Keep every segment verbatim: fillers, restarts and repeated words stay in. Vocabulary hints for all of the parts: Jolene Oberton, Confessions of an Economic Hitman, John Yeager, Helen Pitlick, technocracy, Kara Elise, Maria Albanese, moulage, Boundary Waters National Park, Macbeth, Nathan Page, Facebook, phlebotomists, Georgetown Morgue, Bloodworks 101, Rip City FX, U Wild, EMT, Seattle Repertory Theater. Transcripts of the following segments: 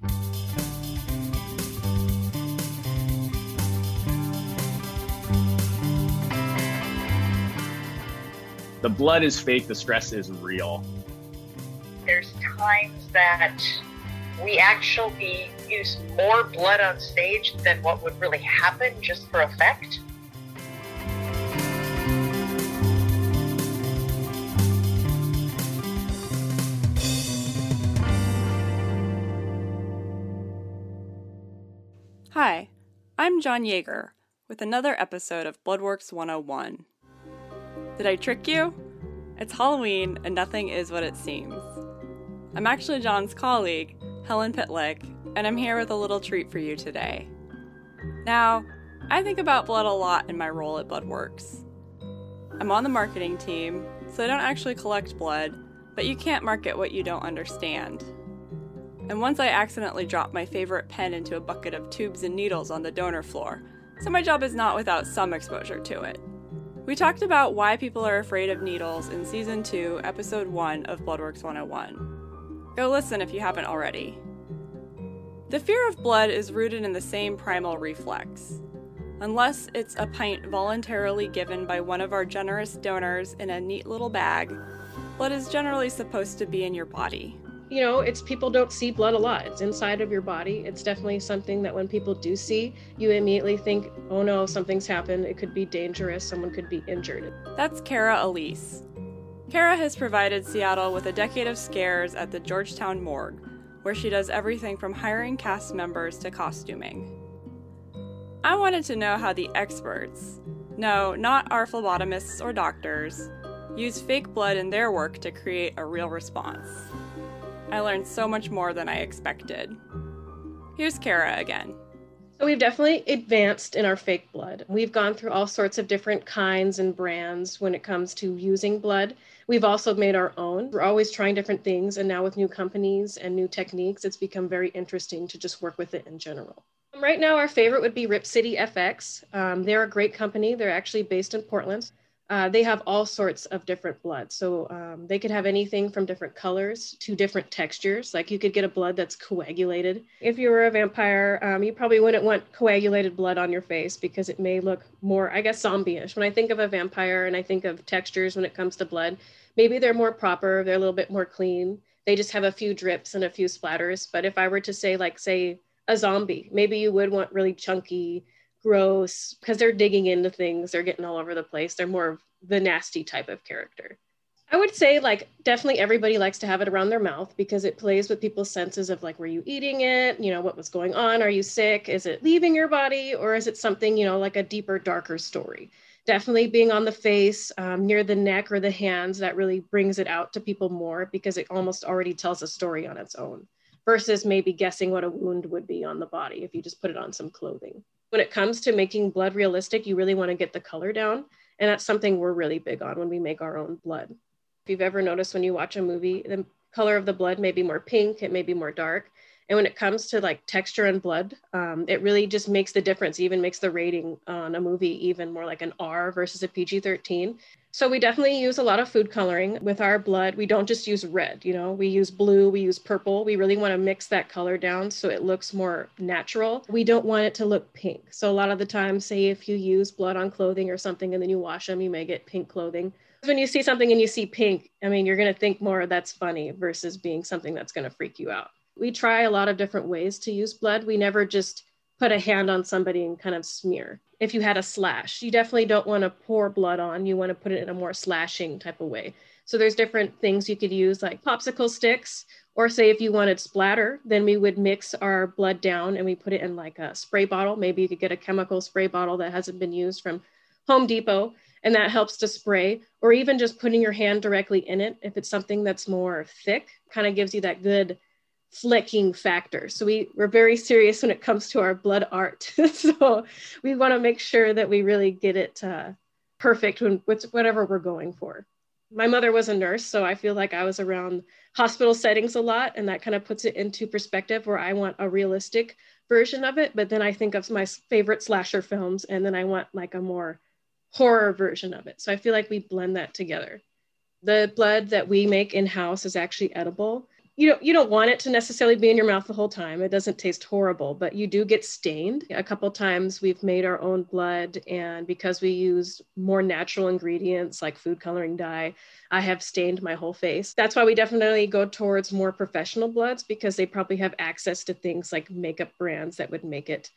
The blood is fake, the stress is real. There's times that we actually use more blood on stage than what would really happen just for effect. Hi, I'm John Yeager with another episode of Bloodworks one oh one. Did I trick you? It's Halloween and nothing is what it seems. I'm actually John's colleague, Helen Pitlick, and I'm here with a little treat for you today. Now, I think about blood a lot in my role at Bloodworks. I'm on the marketing team, so I don't actually collect blood, but you can't market what you don't understand. And once I accidentally dropped my favorite pen into a bucket of tubes and needles on the donor floor, so my job is not without some exposure to it. We talked about why people are afraid of needles in Season two, Episode one of Bloodworks one oh one. Go listen if you haven't already. The fear of blood is rooted in the same primal reflex. Unless it's a pint voluntarily given by one of our generous donors in a neat little bag, blood is generally supposed to be in your body. You know, it's people don't see blood a lot. It's inside of your body. It's definitely something that when people do see, you immediately think, oh no, something's happened. It could be dangerous. Someone could be injured. That's Kara Elise. Kara has provided Seattle with a decade of scares at the Georgetown Morgue, where she does everything from hiring cast members to costuming. I wanted to know how the experts, no, not our phlebotomists or doctors, use fake blood in their work to create a real response. I learned so much more than I expected. Here's Kara again. So we've definitely advanced in our fake blood. We've gone through all sorts of different kinds and brands when it comes to using blood. We've also made our own. We're always trying different things, and now with new companies and new techniques, it's become very interesting to just work with it in general. Right now, our favorite would be Rip City F X. Um, they're a great company. They're actually based in Portland. Uh, they have all sorts of different bloods. So um, they could have anything from different colors to different textures. Like you could get a blood that's coagulated. If you were a vampire, um, you probably wouldn't want coagulated blood on your face because it may look more, I guess, zombie-ish. When I think of a vampire and I think of textures when it comes to blood, maybe they're more proper. They're a little bit more clean. They just have a few drips and a few splatters. But if I were to say, like, say, a zombie, maybe you would want really chunky, gross, because they're digging into things, they're getting all over the place. They're more of the nasty type of character. I would say, like, definitely everybody likes to have it around their mouth because it plays with people's senses of, like, were you eating it? You know, what was going on? Are you sick? Is it leaving your body? Or is it something, you know, like a deeper, darker story? Definitely being on the face, um, near the neck or the hands, that really brings it out to people more because it almost already tells a story on its own versus maybe guessing what a wound would be on the body if you just put it on some clothing. When it comes to making blood realistic, you really want to get the color down. And that's something we're really big on when we make our own blood. If you've ever noticed when you watch a movie, the color of the blood may be more pink, it may be more dark. And when it comes to, like, texture and blood, um, it really just makes the difference, even makes the rating on a movie even more like an R versus a P G thirteen. So we definitely use a lot of food coloring with our blood. We don't just use red, you know, we use blue, we use purple. We really want to mix that color down so it looks more natural. We don't want it to look pink. So a lot of the time, say if you use blood on clothing or something and then you wash them, you may get pink clothing. When you see something and you see pink, I mean, you're going to think more that's funny versus being something that's going to freak you out. We try a lot of different ways to use blood. We never just put a hand on somebody and kind of smear. If you had a slash, you definitely don't want to pour blood on. You want to put it in a more slashing type of way. So there's different things you could use, like popsicle sticks, or say if you wanted splatter, then we would mix our blood down and we put it in, like, a spray bottle. Maybe you could get a chemical spray bottle that hasn't been used from Home Depot, and that helps to spray, or even just putting your hand directly in it. If it's something that's more thick, kind of gives you that good flicking factor. So we, we're very serious when it comes to our blood art. So we want to make sure that we really get it uh, perfect when, with whatever we're going for. My mother was a nurse, so I feel like I was around hospital settings a lot, and that kind of puts it into perspective where I want a realistic version of it. But then I think of my favorite slasher films, and then I want, like, a more horror version of it. So I feel like we blend that together. The blood that we make in-house is actually edible. you know, you don't want it to necessarily be in your mouth the whole time. It doesn't taste horrible, but you do get stained. A couple times we've made our own blood, and because we used more natural ingredients like food coloring dye, I have stained my whole face. That's why we definitely go towards more professional bloods, because they probably have access to things like makeup brands that would make it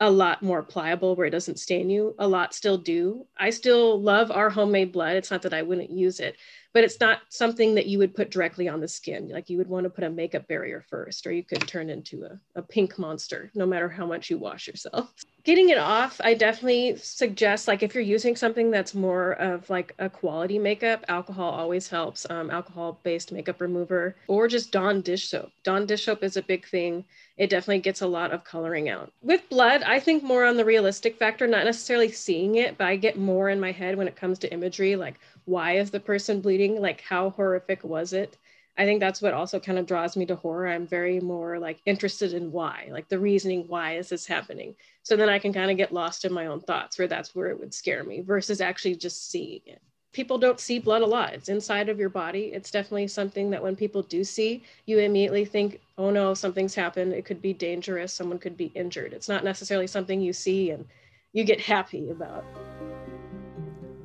a lot more pliable where it doesn't stain you. A lot still do. I still love our homemade blood. It's not that I wouldn't use it, but it's not something that you would put directly on the skin. Like you would want to put a makeup barrier first, or you could turn into a, a pink monster, no matter how much you wash yourself. Getting it off, I definitely suggest, like if you're using something that's more of like a quality makeup, alcohol always helps, um, alcohol-based makeup remover, or just Dawn dish soap. Dawn dish soap is a big thing. It definitely gets a lot of coloring out. With blood, I think more on the realistic factor, not necessarily seeing it, but I get more in my head when it comes to imagery, like why is the person bleeding? Like how horrific was it? I think that's what also kind of draws me to horror. I'm very more like interested in why, like the reasoning, why is this happening? So then I can kind of get lost in my own thoughts where that's where it would scare me versus actually just seeing it. People don't see blood a lot. It's inside of your body. It's definitely something that when people do see, you immediately think, oh no, something's happened. It could be dangerous. Someone could be injured. It's not necessarily something you see and you get happy about.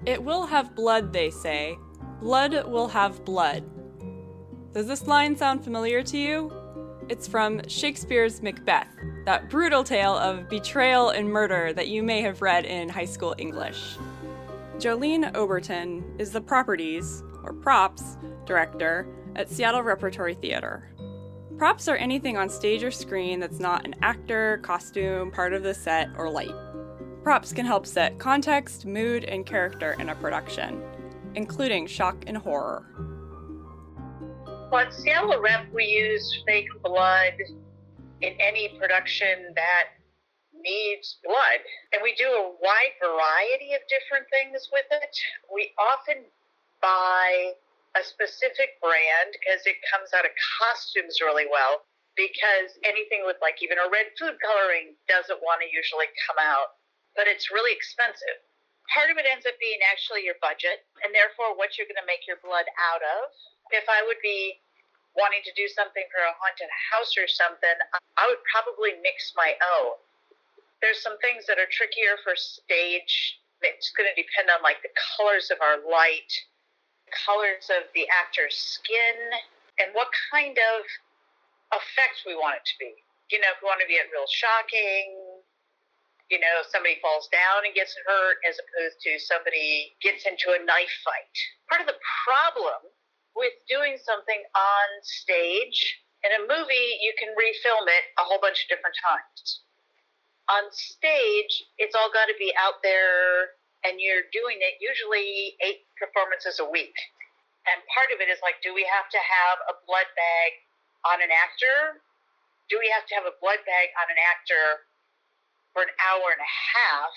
It will have blood, they say. Blood will have blood. Does this line sound familiar to you? It's from Shakespeare's Macbeth, that brutal tale of betrayal and murder that you may have read in high school English. Jolene Oberton is the properties, or props, director at Seattle Repertory Theater. Props are anything on stage or screen that's not an actor, costume, part of the set, or light. Props can help set context, mood, and character in a production, including shock and horror. Well, at Seattle Rep, we use fake blood in any production that needs blood. And we do a wide variety of different things with it. We often buy a specific brand because it comes out of costumes really well, because anything with like even a red food coloring doesn't want to usually come out, but it's really expensive. Part of it ends up being actually your budget and therefore what you're going to make your blood out of. If I would be wanting to do something for a haunted house or something, I would probably mix my own. There's some things that are trickier for stage. It's going to depend on like the colors of our light, colors of the actor's skin, and what kind of effect we want it to be. You know, if we want to be at real shocking, you know, somebody falls down and gets hurt as opposed to somebody gets into a knife fight. Part of the problem with doing something on stage. In a movie, you can refilm it a whole bunch of different times. On stage, it's all got to be out there, and you're doing it usually eight performances a week. And part of it is like, do we have to have a blood bag on an actor? Do we have to have a blood bag on an actor for an hour and a half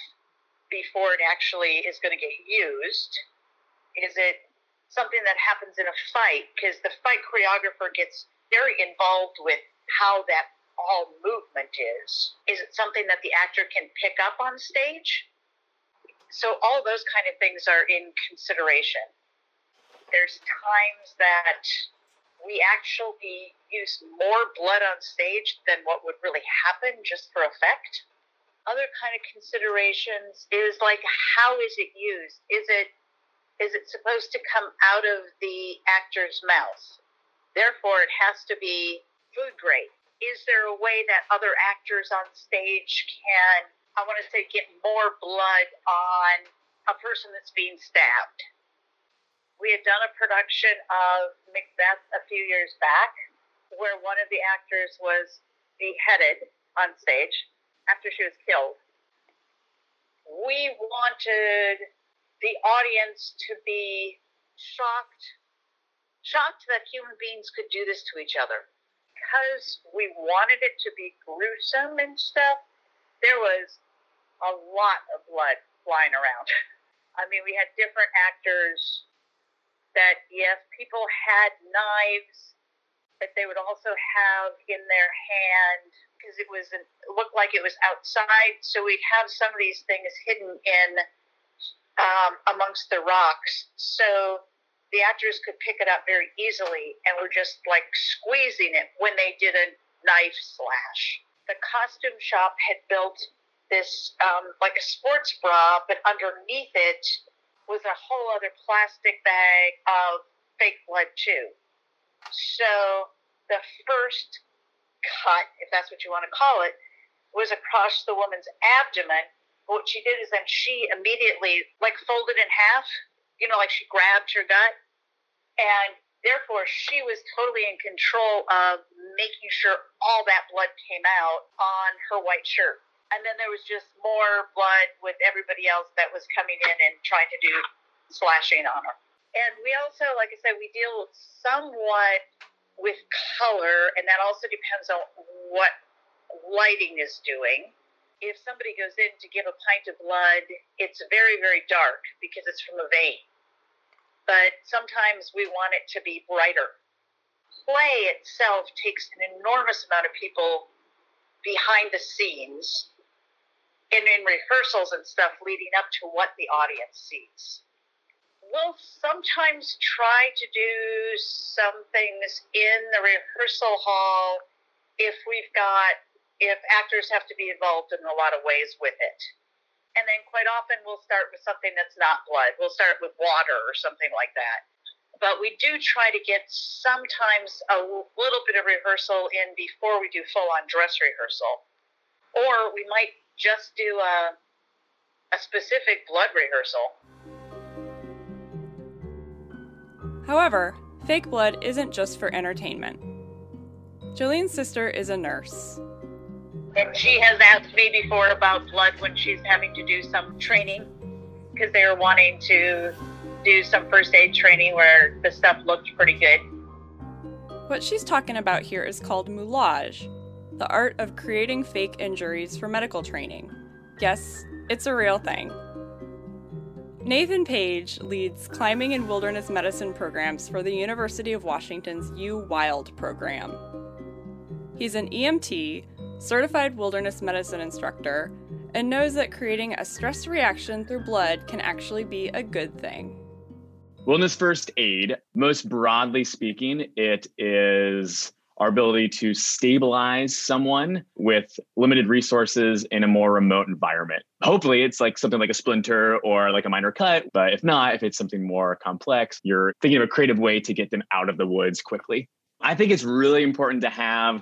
before it actually is going to get used? Is it something that happens in a fight, because the fight choreographer gets very involved with how that all movement is. Is it something that the actor can pick up on stage? So all those kind of things are in consideration. There's times that we actually use more blood on stage than what would really happen just for effect. Other kind of considerations is like, how is it used? Is it Is it supposed to come out of the actor's mouth? Therefore, it has to be food grade. Is there a way that other actors on stage can, I want to say, get more blood on a person that's being stabbed? We had done a production of Macbeth a few years back where one of the actors was beheaded on stage after she was killed. We wanted the audience to be shocked, shocked that human beings could do this to each other. Because we wanted it to be gruesome and stuff, there was a lot of blood flying around. I mean, we had different actors that, yes, people had knives that they would also have in their hand, because it was an, it looked like it was outside, so we'd have some of these things hidden in Um, amongst the rocks. So the actors could pick it up very easily and were just like squeezing it when they did a knife slash. The costume shop had built this um, like a sports bra, but underneath it was a whole other plastic bag of fake blood too. So the first cut, if that's what you want to call it, was across the woman's abdomen. What she did is then she immediately like folded in half, you know, like she grabbed her gut, and therefore she was totally in control of making sure all that blood came out on her white shirt. And then there was just more blood with everybody else that was coming in and trying to do slashing on her. And we also, like I said, we deal somewhat with color, and that also depends on what lighting is doing. If somebody goes in to give a pint of blood, it's very, very dark because it's from a vein. But sometimes we want it to be brighter. Play itself takes an enormous amount of people behind the scenes and in rehearsals and stuff leading up to what the audience sees. We'll sometimes try to do some things in the rehearsal hall if we've got, if actors have to be involved in a lot of ways with it. And then quite often we'll start with something that's not blood. We'll start with water or something like that. But we do try to get sometimes a little bit of rehearsal in before we do full-on dress rehearsal. Or we might just do a, a specific blood rehearsal. However, fake blood isn't just for entertainment. Jolene's sister is a nurse. And she has asked me before about blood when she's having to do some training, because they were wanting to do some first aid training where the stuff looked pretty good. What she's talking about here is called moulage, the art of creating fake injuries for medical training. Yes, it's a real thing. Nathan Page leads climbing and wilderness medicine programs for the University of Washington's U Wild program. He's an E M T, certified wilderness medicine instructor, and knows that creating a stress reaction through blood can actually be a good thing. Wilderness first aid, most broadly speaking, it is our ability to stabilize someone with limited resources in a more remote environment. Hopefully it's like something like a splinter or like a minor cut, but if not, if it's something more complex, you're thinking of a creative way to get them out of the woods quickly. I think it's really important to have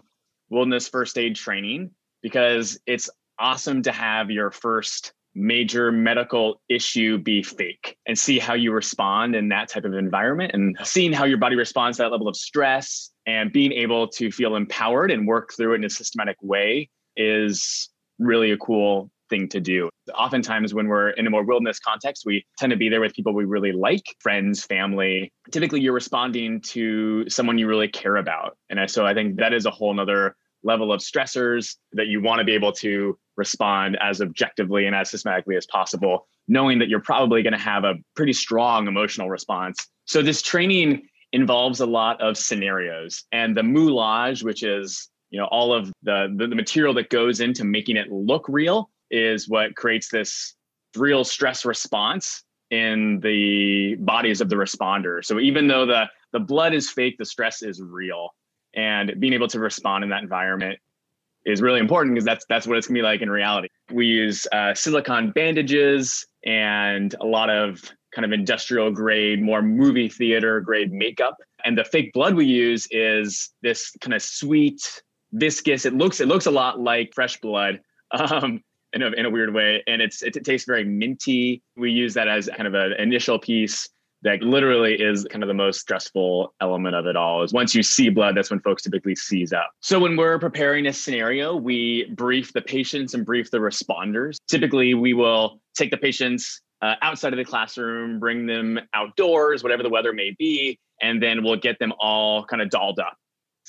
wilderness first aid training because it's awesome to have your first major medical issue be fake and see how you respond in that type of environment and seeing how your body responds to that level of stress and being able to feel empowered and work through it in a systematic way is really a cool thing to do. Oftentimes when we're in a more wilderness context, we tend to be there with people we really like, friends, family. Typically you're responding to someone you really care about. And so I think that is a whole nother level of stressors that you want to be able to respond as objectively and as systematically as possible, knowing that you're probably going to have a pretty strong emotional response. So this training involves a lot of scenarios, and the moulage, which is, you know, all of the, the, the material that goes into making it look real, is what creates this real stress response in the bodies of the responder. So even though the, the blood is fake, the stress is real. And being able to respond in that environment is really important because that's that's what it's going to be like in reality. We use uh, silicone bandages and a lot of kind of industrial grade, more movie theater grade makeup. And the fake blood we use is this kind of sweet, viscous. It looks it looks a lot like fresh blood um, in a in a weird way, and it's it, it tastes very minty. We use that as kind of an initial piece. That literally is kind of the most stressful element of it all, is once you see blood, that's when folks typically seize up. So when we're preparing a scenario, we brief the patients and brief the responders. Typically, we will take the patients uh, outside of the classroom, bring them outdoors, whatever the weather may be, and then we'll get them all kind of dolled up.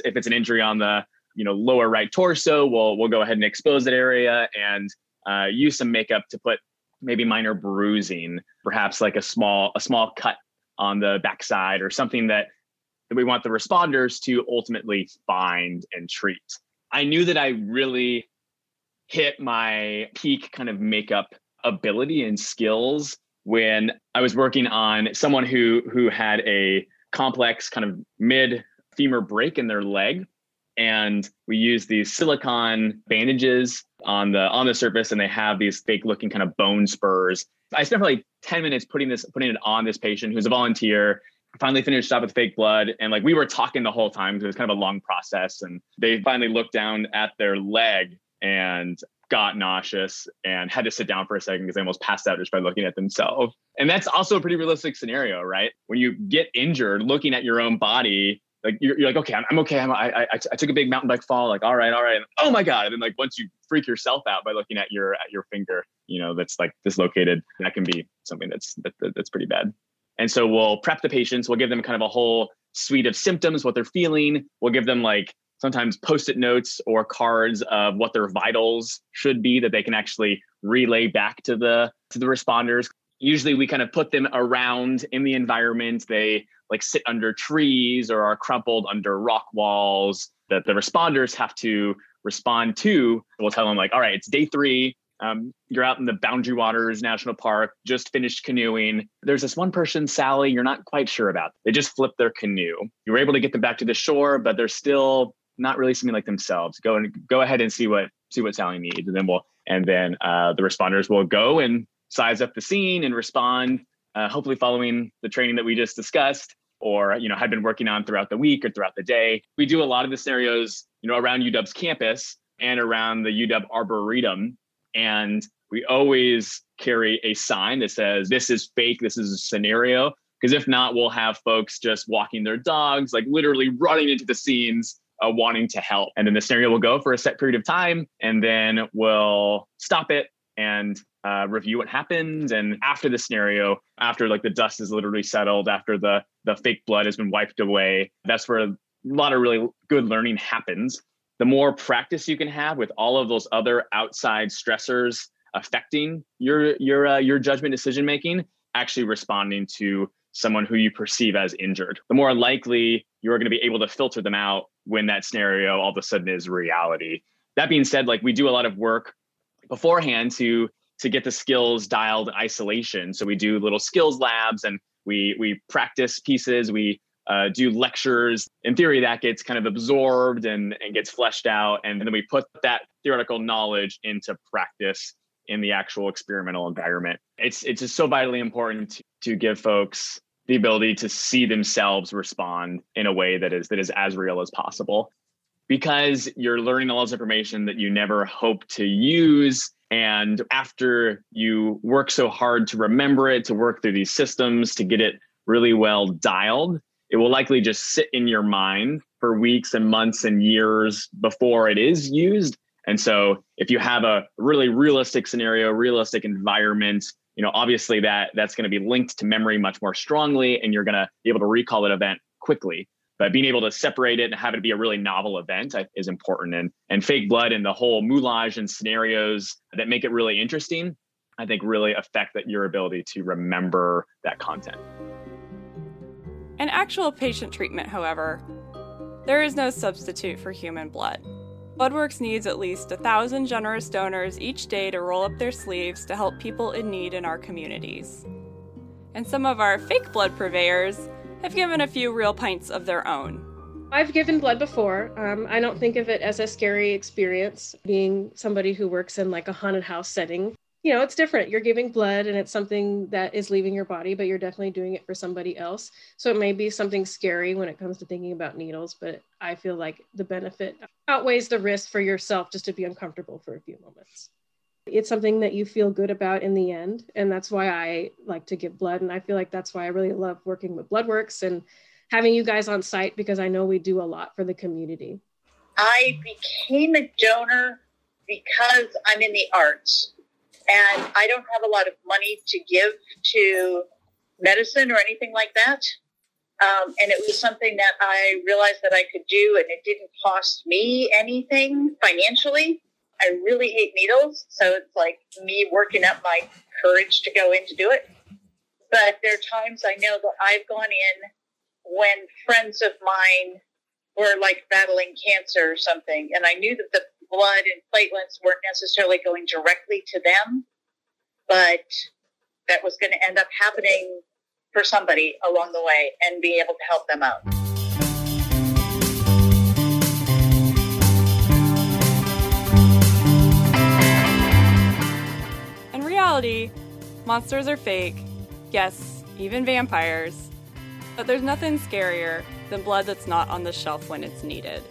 If it's an injury on the, you know, lower right torso, we'll we'll go ahead and expose that area and uh, use some makeup to put maybe minor bruising, perhaps like a small a small cut on the backside or something that, that we want the responders to ultimately find and treat. I knew that I really hit my peak kind of makeup ability and skills when I was working on someone who who had a complex kind of mid femur break in their leg. And we use these silicone bandages on the on the surface, and they have these fake looking kind of bone spurs. I spent like ten minutes putting this putting it on this patient who's a volunteer. Finally finished up with fake blood, and like we were talking the whole time because it was kind of a long process. And they finally looked down at their leg and got nauseous and had to sit down for a second because they almost passed out just by looking at themselves. And that's also a pretty realistic scenario, right? When you get injured, looking at your own body, like you're, you're like, okay, I'm, I'm okay. I'm, I, I I took a big mountain bike fall. Like, all right, all right. And, oh my God. And then like once you freak yourself out by looking at your at your finger, you know, that's like dislocated. That can be something that's that, that, that's pretty bad. And so we'll prep the patients. We'll give them kind of a whole suite of symptoms, what they're feeling. We'll give them like sometimes post-it notes or cards of what their vitals should be that they can actually relay back to the to the responders. Usually we kind of put them around in the environment. They like sit under trees or are crumpled under rock walls that the responders have to respond to. We'll tell them like, all right, it's day three. Um, you're out in the Boundary Waters National Park, just finished canoeing. There's this one person, Sally, you're not quite sure about. They just flipped their canoe. You were able to get them back to the shore, but they're still not really seeming like themselves. Go and go ahead and see what see what Sally needs. And then we'll and then uh, the responders will go and size up the scene and respond, uh, hopefully following the training that we just discussed, or you know, had been working on throughout the week or throughout the day. We do a lot of the scenarios, you know, around U W's campus and around the U W Arboretum. And we always carry a sign that says, this is fake, this is a scenario. Because if not, we'll have folks just walking their dogs, like literally running into the scenes, uh, wanting to help. And then the scenario will go for a set period of time, and then we'll stop it and uh, review what happened. And after the scenario, after like the dust is literally settled, after the, the fake blood has been wiped away, that's where a lot of really good learning happens. The more practice you can have with all of those other outside stressors affecting your your uh, your judgment decision making, actually responding to someone who you perceive as injured, the more likely you're going to be able to filter them out when that scenario all of a sudden is reality. That being said, like we do a lot of work beforehand to to get the skills dialed in isolation. So we do little skills labs and we we practice pieces. We Uh, do lectures. In theory, that gets kind of absorbed and, and gets fleshed out. And then we put that theoretical knowledge into practice in the actual experimental environment. It's it's just so vitally important to, to give folks the ability to see themselves respond in a way that is that is as real as possible, because you're learning all this information that you never hope to use. And after you work so hard to remember it, to work through these systems, to get it really well dialed, it will likely just sit in your mind for weeks and months and years before it is used. And so if you have a really realistic scenario, realistic environment, you know, obviously that that's going to be linked to memory much more strongly, and you're going to be able to recall that event quickly. But being able to separate it and have it be a really novel event is important. And, and fake blood and the whole moulage and scenarios that make it really interesting, I think really affect that your ability to remember that content. In actual patient treatment, however, there is no substitute for human blood. Bloodworks needs at least one thousand generous donors each day to roll up their sleeves to help people in need in our communities. And some of our fake blood purveyors have given a few real pints of their own. I've given blood before. Um, I don't think of it as a scary experience, being somebody who works in like a haunted house setting. You know, it's different. You're giving blood and it's something that is leaving your body, but you're definitely doing it for somebody else. So it may be something scary when it comes to thinking about needles, but I feel like the benefit outweighs the risk for yourself just to be uncomfortable for a few moments. It's something that you feel good about in the end. And that's why I like to give blood. And I feel like that's why I really love working with Bloodworks and having you guys on site, because I know we do a lot for the community. I became a donor because I'm in the arts. And I don't have a lot of money to give to medicine or anything like that. Um, and it was something that I realized that I could do, and it didn't cost me anything financially. I really hate needles, so it's like me working up my courage to go in to do it. But there are times I know that I've gone in when friends of mine were like battling cancer or something, and I knew that the blood and platelets weren't necessarily going directly to them, but that was going to end up happening for somebody along the way and be able to help them out. In reality, monsters are fake, yes, even vampires, but there's nothing scarier than blood that's not on the shelf when it's needed.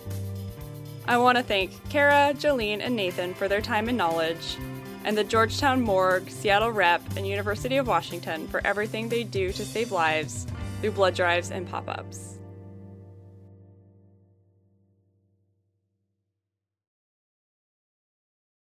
I want to thank Kara, Jolene, and Nathan for their time and knowledge, and the Georgetown Morgue, Seattle Rep, and University of Washington for everything they do to save lives through blood drives and pop-ups.